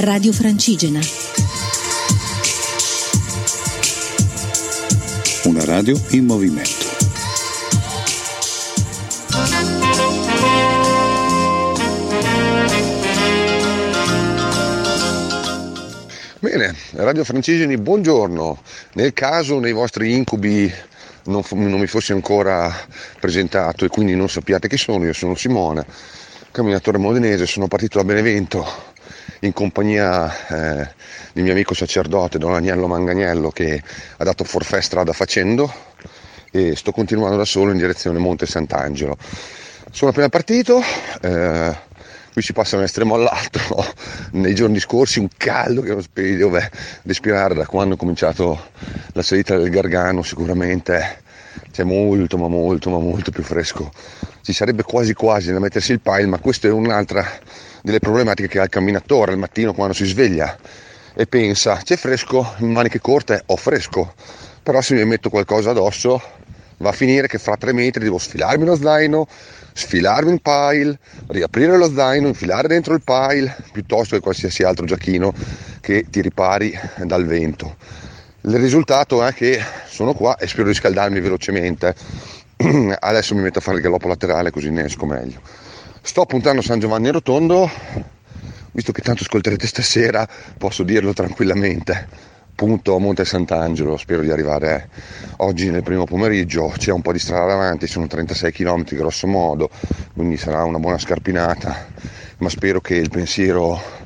Radio Francigena. Una radio in movimento. Bene, Radio Francigeni, buongiorno. Nel caso nei vostri incubi non mi fossi ancora presentato e quindi non sappiate chi sono, io sono Simone, camminatore modenese, sono partito da Benevento in compagnia di mio amico sacerdote Don Agnello Manganiello, che ha dato forfè strada facendo, e sto continuando da solo in direzione Monte Sant'Angelo. Sono appena partito, qui si passa da un estremo all'altro. Nei giorni scorsi un caldo che non sapevi dove respirare, da quando ho cominciato la salita del Gargano sicuramente c'è molto ma molto ma molto più fresco, ci sarebbe quasi da mettersi il pile, ma questa è un'altra delle problematiche che ha il camminatore al mattino quando si sveglia e pensa c'è fresco, in maniche corte ho fresco, però se mi metto qualcosa addosso va a finire che fra 3 metri devo sfilarmi lo zaino, sfilarmi il pile, riaprire lo zaino, infilare dentro il pile, piuttosto che qualsiasi altro giacchino che ti ripari dal vento. Il risultato è che sono qua e spero di scaldarmi velocemente. Adesso mi metto a fare il galoppo laterale così ne esco meglio. Sto puntando a San Giovanni Rotondo, visto che tanto ascolterete stasera, posso dirlo tranquillamente. Punto a Monte Sant'Angelo, spero di arrivare oggi nel primo pomeriggio. C'è un po' di strada davanti, sono 36 km grosso modo, quindi sarà una buona scarpinata, ma spero che il pensiero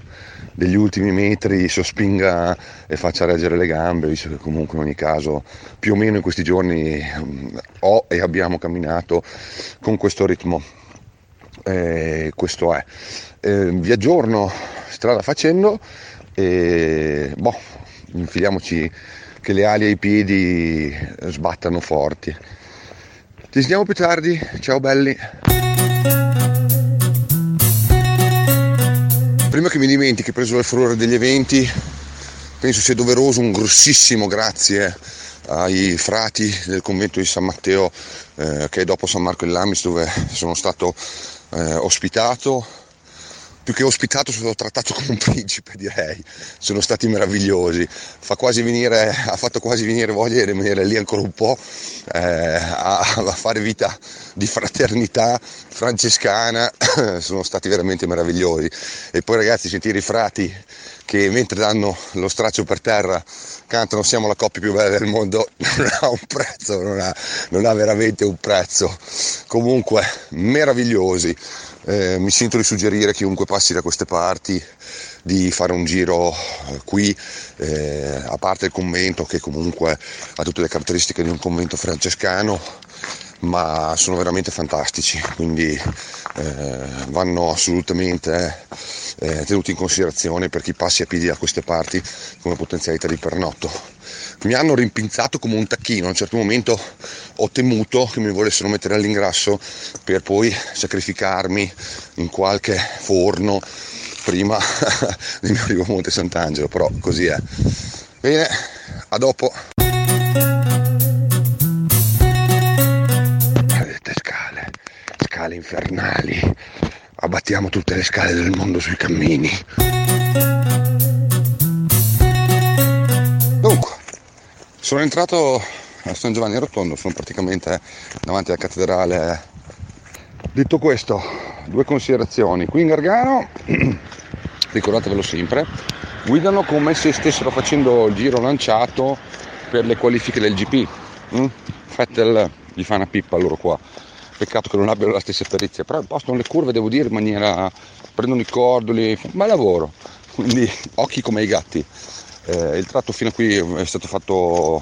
degli ultimi metri sospinga e faccia reggere le gambe, visto che comunque in ogni caso più o meno in questi giorni ho e abbiamo camminato con questo ritmo. Questo è, vi aggiorno strada facendo e infiliamoci che le ali ai piedi sbattano forti. Ci sentiamo più tardi, ciao belli. Prima che mi dimentichi, preso dal furore degli eventi, penso sia doveroso un grossissimo grazie ai frati del convento di San Matteo, che è dopo San Marco in Lamis, dove sono stato ospitato. Più che ospitato sono stato trattato come un principe, direi. Sono stati meravigliosi, ha fatto quasi venire voglia di rimanere lì ancora un po' a fare vita di fraternità francescana. Sono stati veramente meravigliosi. E poi ragazzi, sentire i frati che mentre danno lo straccio per terra cantano "siamo la coppia più bella del mondo" non ha veramente un prezzo. Comunque meravigliosi. Mi sento di suggerire a chiunque passi da queste parti di fare un giro qui, a parte il convento che comunque ha tutte le caratteristiche di un convento francescano, ma sono veramente fantastici, quindi vanno assolutamente tenuti in considerazione per chi passi a piedi da queste parti come potenzialità di pernotto. Mi hanno rimpinzato come un tacchino, a un certo momento ho temuto che mi volessero mettere all'ingrasso per poi sacrificarmi in qualche forno prima del mio arrivo a Monte Sant'Angelo, però così è. Bene, a dopo. Scale infernali, abbattiamo tutte le scale del mondo sui cammini. Dunque, sono entrato a San Giovanni Rotondo, sono praticamente davanti alla cattedrale. Detto questo, 2 considerazioni: qui in Gargano, ricordatevelo sempre, guidano come se stessero facendo il giro lanciato per le qualifiche del GP. Vettel gli fa una pippa loro qua. Peccato che non abbiano la stessa perizia, però impostano le curve, devo dire, in maniera, prendono i cordoli, ma lavoro, quindi occhi come i gatti. Il tratto fino a qui è stato fatto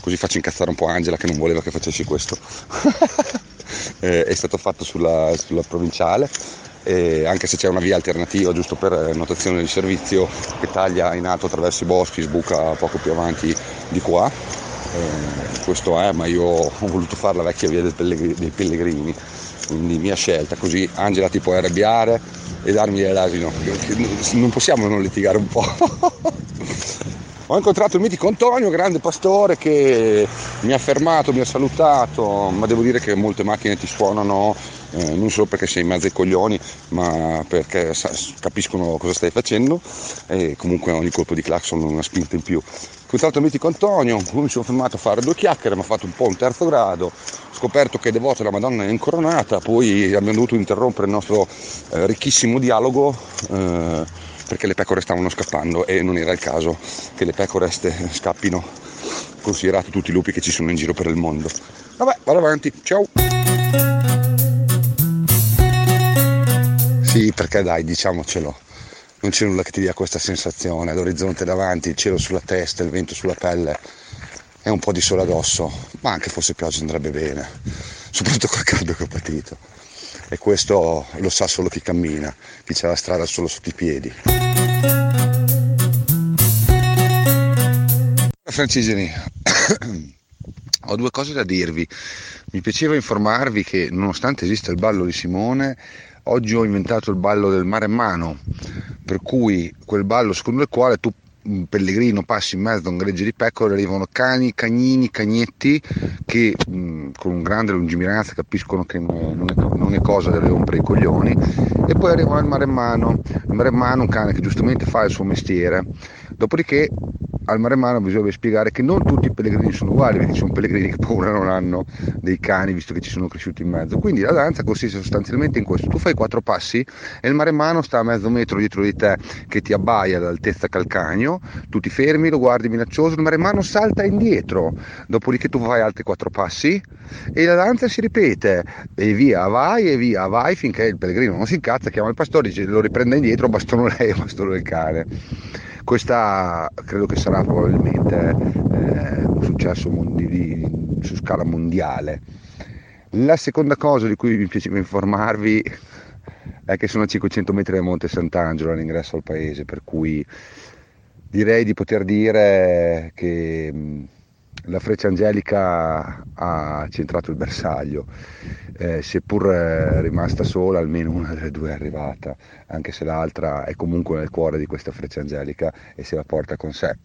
così, faccio incazzare un po' Angela che non voleva che facessi questo. È stato fatto sulla provinciale, anche se c'è una via alternativa giusto per notazione di servizio che taglia in alto attraverso i boschi, sbuca poco più avanti di qua. Questo è, ma io ho voluto fare la vecchia via dei pellegrini, quindi mia scelta, così Angela ti può arrabbiare e darmi dell'asino, non possiamo non litigare un po'. Ho incontrato il mitico Antonio, grande pastore, che mi ha fermato, mi ha salutato, ma devo dire che molte macchine ti suonano non solo perché sei in mezzo ai coglioni, ma perché capiscono cosa stai facendo, e comunque ogni colpo di clacson una spinta in più. Ho incontrato il mitico Antonio, con cui mi sono fermato a fare due chiacchiere, mi ha fatto un po' un terzo grado, ho scoperto che è devoto alla Madonna Incoronata, poi abbiamo dovuto interrompere il nostro ricchissimo dialogo perché le pecore stavano scappando e non era il caso che le pecore scappino, considerato tutti i lupi che ci sono in giro per il mondo. Vabbè, vado avanti, ciao! Sì, perché dai, diciamocelo, non c'è nulla che ti dia questa sensazione, l'orizzonte davanti, il cielo sulla testa, il vento sulla pelle, è un po' di sole addosso, ma anche forse pioggia andrebbe bene, soprattutto col caldo che ho patito. E questo lo sa solo chi cammina, chi c'ha la strada solo sotto i piedi. Francigeni, ho due cose da dirvi. Mi piaceva informarvi che nonostante esista il ballo di Simone, oggi ho inventato il ballo del maremmano, per cui quel ballo secondo il quale tu, un pellegrino, passi in mezzo a un gregge di pecore, arrivano cani, cagnini, cagnetti che con grande lungimiranza capiscono che non è cosa da rompere i coglioni, e poi arrivano al maremmano. Il maremmano è un cane che giustamente fa il suo mestiere, dopodiché al maremmano bisogna spiegare che non tutti i pellegrini sono uguali, perché ci sono pellegrini che paura non hanno dei cani, visto che ci sono cresciuti in mezzo. Quindi la danza consiste sostanzialmente in questo: tu fai 4 passi e il maremmano sta a mezzo metro dietro di te, che ti abbaia all'altezza calcagno, tu ti fermi, lo guardi minaccioso, il maremmano salta indietro, dopodiché tu fai altri 4 passi e la danza si ripete, e via vai, finché il pellegrino non si incazza, chiama il pastore, lo riprende indietro, bastono lei e bastono il cane. Questa credo che sarà probabilmente un successo su scala mondiale. La seconda cosa di cui mi piaceva informarvi è che sono a 500 metri da Monte Sant'Angelo all'ingresso al paese, per cui direi di poter dire che la freccia angelica ha centrato il bersaglio, seppur rimasta sola, almeno una delle due è arrivata, anche se l'altra è comunque nel cuore di questa freccia angelica e se la porta con sé.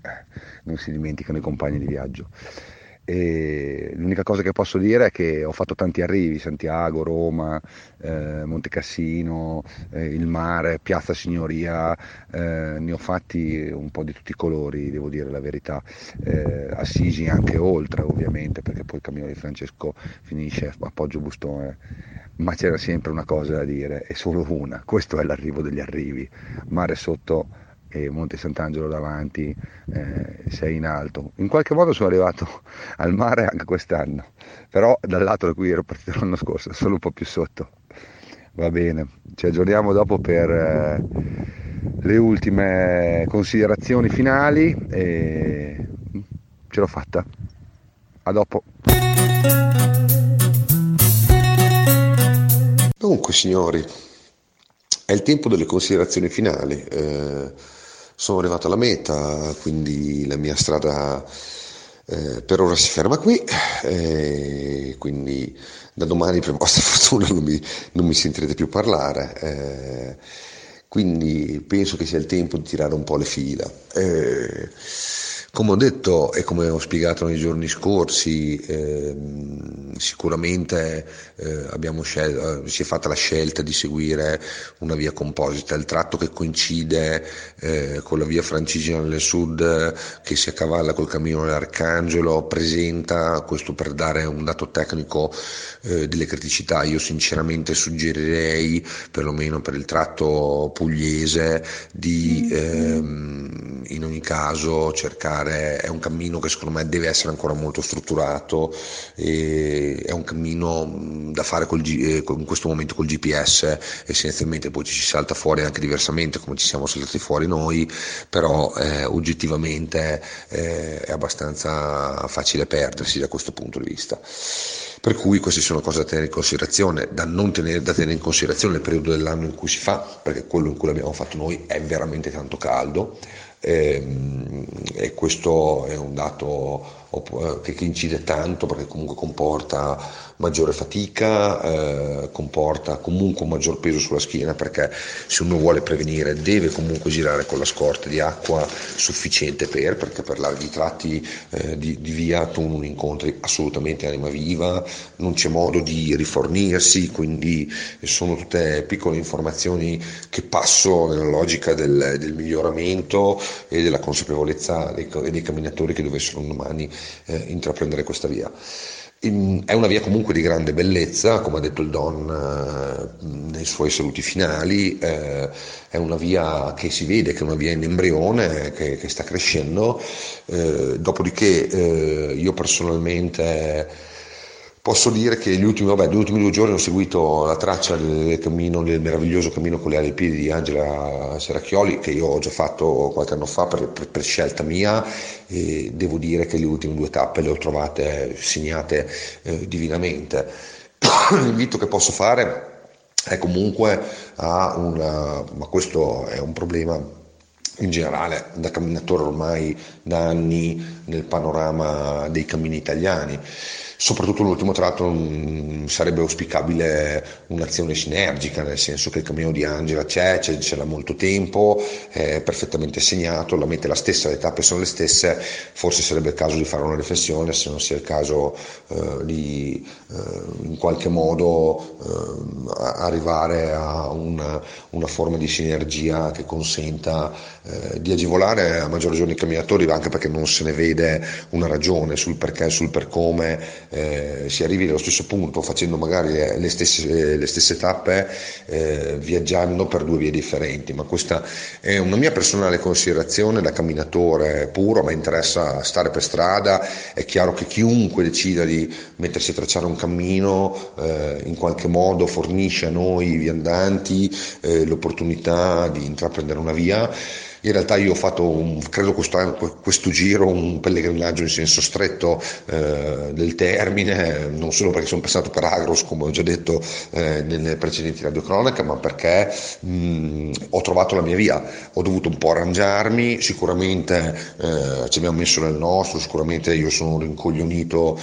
Non si dimenticano i compagni di viaggio. E l'unica cosa che posso dire è che ho fatto tanti arrivi: Santiago, Roma, Montecassino, il mare, Piazza Signoria, ne ho fatti un po' di tutti i colori, devo dire la verità, Assisi anche oltre ovviamente, perché poi il Cammino di Francesco finisce a Poggio Bustone, ma c'era sempre una cosa da dire e solo una: questo è l'arrivo degli arrivi, mare sotto e Monte Sant'Angelo davanti, sei in alto. In qualche modo sono arrivato al mare anche quest'anno, però dal lato da cui ero partito l'anno scorso, solo un po' più sotto. Va bene, ci aggiorniamo dopo per le ultime considerazioni finali e ce l'ho fatta. A dopo. Dunque signori, è il tempo delle considerazioni finali. Sono arrivato alla meta, quindi la mia strada per ora si ferma qui, quindi da domani per vostra fortuna non mi sentirete più parlare, quindi penso che sia il tempo di tirare un po' le fila. Come ho detto e come ho spiegato nei giorni scorsi, sicuramente si è fatta la scelta di seguire una via composita, il tratto che coincide con la via Francigena del sud, che si accavalla col cammino dell'Arcangelo, presenta, questo per dare un dato tecnico, delle criticità. Io sinceramente suggerirei, perlomeno per il tratto pugliese, di in ogni caso cercare. È un cammino che secondo me deve essere ancora molto strutturato, e è un cammino da fare in questo momento col GPS essenzialmente, poi ci si salta fuori anche diversamente come ci siamo saltati fuori noi, però oggettivamente è abbastanza facile perdersi da questo punto di vista. Per cui queste sono cose da tenere in considerazione, da tenere in considerazione il periodo dell'anno in cui si fa, perché quello in cui l'abbiamo fatto noi è veramente tanto caldo, e questo è un dato che incide tanto, perché comunque comporta maggiore fatica, comporta comunque un maggior peso sulla schiena, perché se uno vuole prevenire deve comunque girare con la scorta di acqua sufficiente perché per larghi tratti di via tu non incontri assolutamente anima viva, non c'è modo di rifornirsi, quindi sono tutte piccole informazioni che passo nella logica del miglioramento e della consapevolezza dei camminatori che dovessero domani intraprendere questa via. È una via comunque di grande bellezza, come ha detto il Don nei suoi saluti finali, è una via che si vede che è una via in embrione, che sta crescendo, dopodiché io personalmente posso dire che gli ultimi 2 giorni ho seguito la traccia del meraviglioso cammino con le ali ai piedi di Angela Serafini, che io ho già fatto qualche anno fa per scelta mia, e devo dire che le ultime 2 tappe le ho trovate segnate divinamente. L'invito che posso fare è comunque ma questo è un problema in generale da camminatore ormai da anni nel panorama dei cammini italiani, soprattutto l'ultimo tratto, sarebbe auspicabile un'azione sinergica, nel senso che il cammino di Angela c'è da molto tempo, è perfettamente segnato, la meta è la stessa, le tappe sono le stesse, forse sarebbe il caso di fare una riflessione se non sia il caso di in qualche modo arrivare a una forma di sinergia che consenta di agevolare a maggior ragione i camminatori, anche perché non se ne vede una ragione sul perché, sul per come si arrivi allo stesso punto facendo magari le stesse tappe, viaggiando per 2 vie differenti. Ma questa è una mia personale considerazione da camminatore puro, ma interessa stare per strada. È chiaro che chiunque decida di mettersi a tracciare un cammino in qualche modo fornisce a noi viandanti l'opportunità di intraprendere una via. In realtà io ho fatto, credo questo giro, un pellegrinaggio in senso stretto del termine, non solo perché sono passato per Agros, come ho già detto nelle precedenti radiocronache, ma perché ho trovato la mia via, ho dovuto un po' arrangiarmi, sicuramente ci abbiamo messo del nostro, sicuramente io sono rincoglionito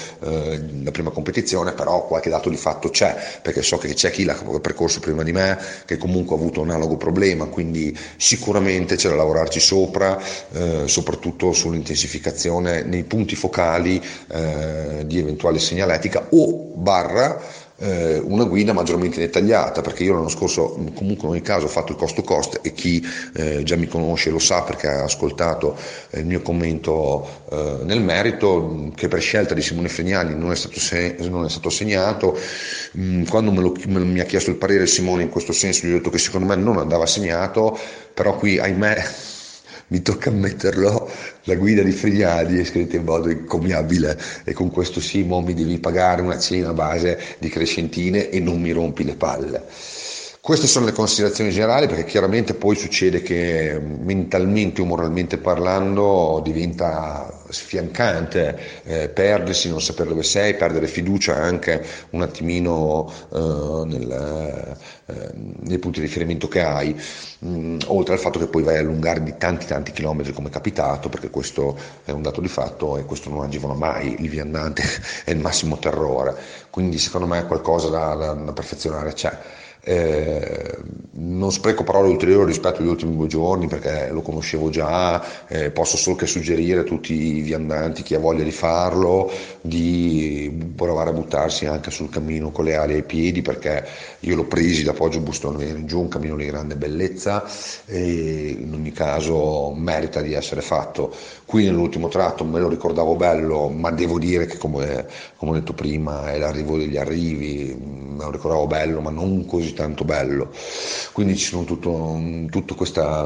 la prima competizione, però qualche dato di fatto c'è, perché so che c'è chi l'ha percorso prima di me, che comunque ha avuto un analogo problema, quindi sicuramente c'è la lavorarci sopra, soprattutto sull'intensificazione nei punti focali di eventuale segnaletica o barra una guida maggiormente dettagliata, perché io l'anno scorso comunque in ogni caso ho fatto il cost to cost, e chi già mi conosce lo sa perché ha ascoltato il mio commento nel merito, che per scelta di Simone Fregnani non è stato segnato. Quando mi ha chiesto il parere Simone in questo senso, gli ho detto che secondo me non andava segnato, però qui ahimè mi tocca ammetterlo, la guida di Frignani è scritta in modo incommiabile, e con questo sì, mo mi devi pagare una cena a base di crescentine e non mi rompi le palle. Queste sono le considerazioni generali, perché chiaramente poi succede che mentalmente o moralmente parlando diventa sfiancante perdersi, non sapere dove sei, perdere fiducia anche un attimino nei punti di riferimento che hai, oltre al fatto che poi vai a allungare di tanti chilometri, come è capitato, perché questo è un dato di fatto e questo non agevola mai il viandante, è il massimo terrore. Quindi secondo me qualcosa da perfezionare c'è. Non spreco parole ulteriori rispetto agli ultimi 2 giorni, perché lo conoscevo già, posso solo che suggerire a tutti i viandanti, chi ha voglia di farlo, di provare a buttarsi anche sul cammino con le ali ai piedi, perché io l'ho presi da Poggio Bustone giù, un cammino di grande bellezza e in ogni caso merita di essere fatto. Qui nell'ultimo tratto me lo ricordavo bello, ma devo dire che come ho detto prima è l'arrivo degli arrivi, me lo ricordavo bello ma non così tanto bello. Quindi ci sono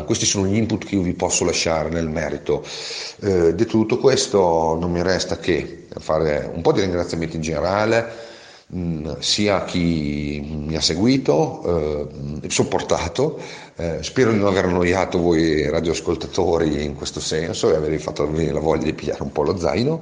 questi sono gli input che io vi posso lasciare nel merito. Detto tutto questo, non mi resta che fare un po' di ringraziamenti in generale, sia a chi mi ha seguito e sopportato, spero di non aver annoiato voi radioascoltatori in questo senso e avervi fatto venire la voglia di pigliare un po' lo zaino.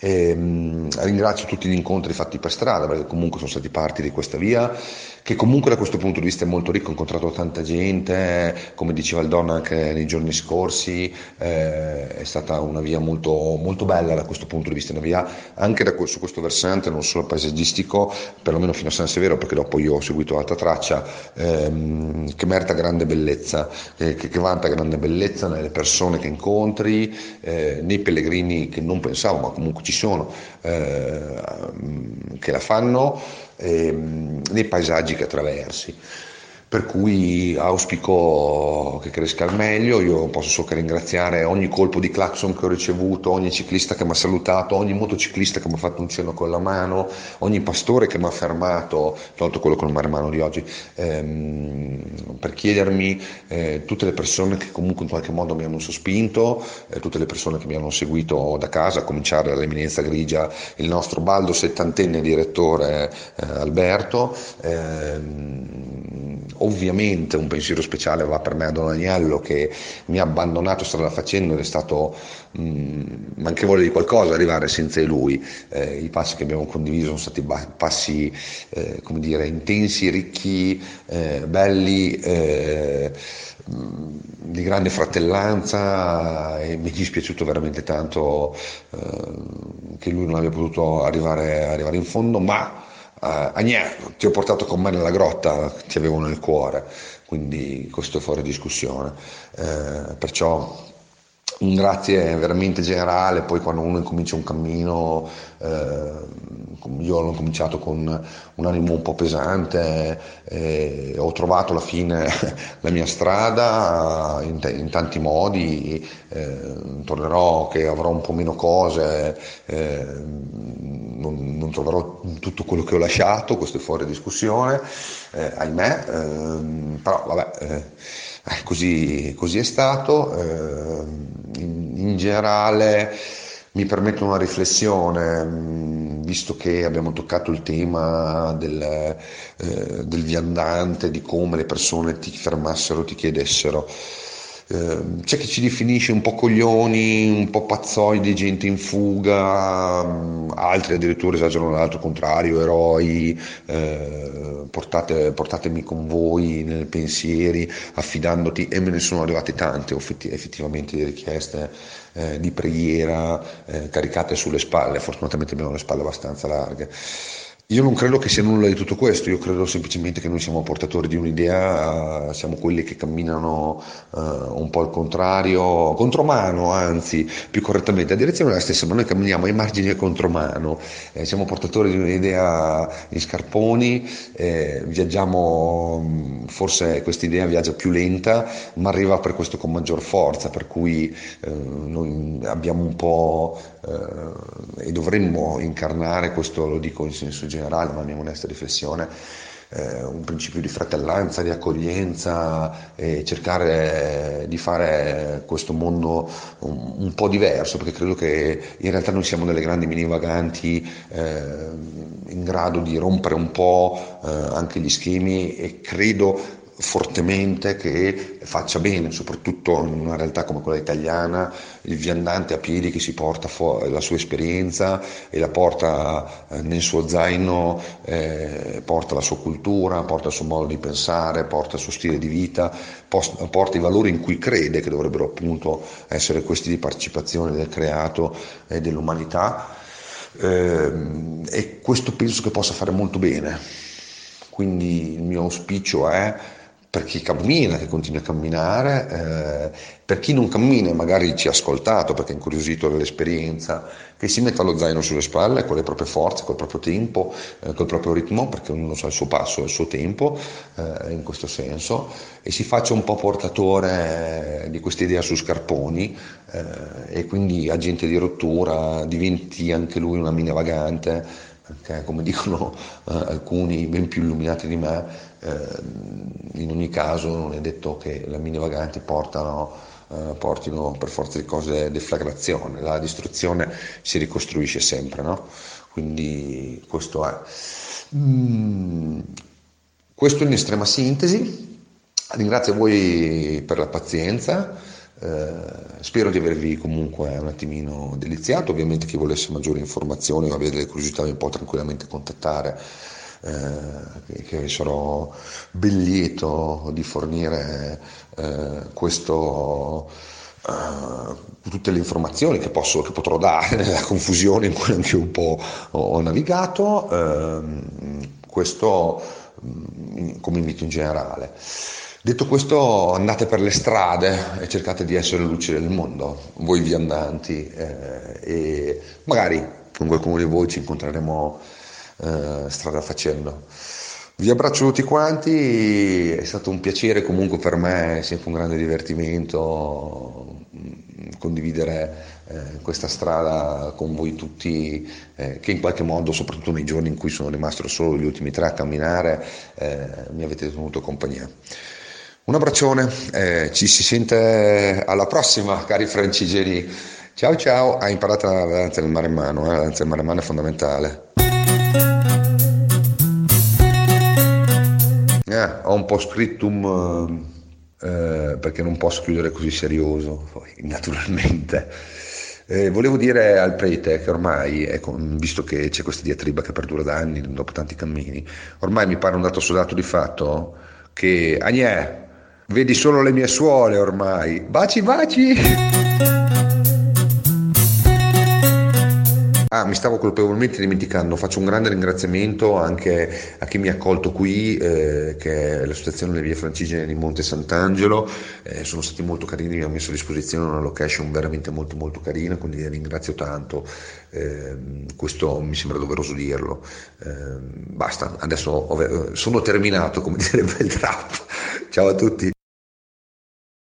Ringrazio tutti gli incontri fatti per strada, perché comunque sono stati parte di questa via, che comunque da questo punto di vista è molto ricco, ho incontrato tanta gente, come diceva il Don anche nei giorni scorsi, è stata una via molto, molto bella da questo punto di vista, una via anche su questo versante non solo paesaggistico, perlomeno fino a San Severo, perché dopo io ho seguito Alta Traccia, che merita grande bellezza, che vanta grande bellezza nelle persone che incontri, nei pellegrini che non pensavo, ma comunque ci sono, che la fanno, nei paesaggi che attraversi, per cui auspico che cresca al meglio. Io posso solo che ringraziare ogni colpo di clacson che ho ricevuto, ogni ciclista che mi ha salutato, ogni motociclista che mi ha fatto un cenno con la mano, ogni pastore che mi ha fermato, tolto quello con il maremano di oggi, per chiedermi, tutte le persone che comunque in qualche modo mi hanno sospinto, tutte le persone che mi hanno seguito da casa, a cominciare dall'eminenza grigia, il nostro baldo settantenne direttore, Alberto, ovviamente un pensiero speciale va per me a Don Agnello, che mi ha abbandonato strada facendo, ed è stato manchevole di qualcosa arrivare senza lui. I passi che abbiamo condiviso sono stati passi come dire, intensi, ricchi, belli, di grande fratellanza, e mi è dispiaciuto veramente tanto che lui non abbia potuto arrivare in fondo, ma Agnello, ti ho portato con me nella grotta, ti avevo nel cuore, quindi questo è fuori discussione, perciò un grazie veramente generale. Poi quando uno incomincia un cammino, io l'ho cominciato con un animo un po' pesante, ho trovato alla fine la mia strada in tanti modi, tornerò che avrò un po' meno cose, non troverò tutto quello che ho lasciato, questo è fuori discussione, ahimè, però vabbè, così è stato. In generale mi permetto una riflessione, visto che abbiamo toccato il tema del viandante, di come le persone ti fermassero, ti chiedessero. C'è chi ci definisce un po' coglioni, un po' pazzoidi, gente in fuga, altri addirittura esagerano l'altro contrario, eroi, portatemi con voi nei pensieri, affidandoti, e me ne sono arrivate tante effettivamente di richieste di preghiera caricate sulle spalle. Fortunatamente abbiamo le spalle abbastanza larghe. Io non credo che sia nulla di tutto questo, io credo semplicemente che noi siamo portatori di un'idea, siamo quelli che camminano un po' al contrario, contromano anzi, più correttamente, la direzione è la stessa, ma noi camminiamo ai margini e contromano, siamo portatori di un'idea in scarponi, viaggiamo, forse questa idea viaggia più lenta, ma arriva per questo con maggior forza, per cui noi abbiamo un po', e dovremmo incarnare, questo lo dico in senso generale, ma mia onesta riflessione, un principio di fratellanza, di accoglienza, e cercare di fare questo mondo un po' diverso, perché credo che in realtà noi siamo delle grandi minivaganti, in grado di rompere un po' anche gli schemi, e credo fortemente che faccia bene, soprattutto in una realtà come quella italiana, il viandante a piedi che si porta la sua esperienza e la porta nel suo zaino, porta la sua cultura, porta il suo modo di pensare, porta il suo stile di vita, porta i valori in cui crede, che dovrebbero appunto essere questi di partecipazione del creato e dell'umanità, e questo penso che possa fare molto bene. Quindi il mio auspicio è, per chi cammina, che continua a camminare, per chi non cammina e magari ci ha ascoltato perché è incuriosito dall'esperienza, che si metta lo zaino sulle spalle con le proprie forze, col proprio tempo, col proprio ritmo, perché ognuno sa il suo passo e il suo tempo, in questo senso, e si faccia un po' portatore di questa idea su scarponi, e quindi agente di rottura, diventi anche lui una mina vagante, perché come dicono alcuni ben più illuminati di me, in ogni caso non è detto che le minivaganti portino per forza di cose deflagrazione, la distruzione si ricostruisce sempre, no? Quindi questo è. Questo in estrema sintesi. Ringrazio voi per la pazienza, spero di avervi comunque un attimino deliziato. Ovviamente chi volesse maggiori informazioni o avere delle curiosità mi può tranquillamente contattare che sono ben lieto di fornire tutte le informazioni che potrò dare nella confusione in cui anche un po' ho navigato, questo come invito in generale. Detto questo, andate per le strade e cercate di essere luci del mondo, voi viandanti, e magari con qualcuno di voi ci incontreremo strada facendo. Vi abbraccio tutti quanti, è stato un piacere comunque per me, è sempre un grande divertimento condividere questa strada con voi tutti, che in qualche modo, soprattutto nei giorni in cui sono rimasto solo gli ultimi tre a camminare, mi avete tenuto compagnia. Un abbraccione, ci si sente alla prossima, cari francigeni. Ciao ciao, hai imparato la danza del maremmano, la danza del maremmano è fondamentale. Ho un po' scrittum perché non posso chiudere così serioso, poi, naturalmente. Volevo dire al prete che ormai, visto che c'è questa diatriba che perdura da anni dopo tanti cammini, ormai mi pare un dato sodato di fatto che Agnè, vedi solo le mie suore ormai, baci baci. Mi stavo colpevolmente dimenticando, faccio un grande ringraziamento anche a chi mi ha accolto qui, che è l'associazione delle vie francigene di Monte Sant'Angelo, sono stati molto carini, mi hanno messo a disposizione una location veramente molto molto carina, quindi ringrazio tanto, questo mi sembra doveroso dirlo. Basta, adesso sono terminato, come direbbe il trap. Ciao a tutti.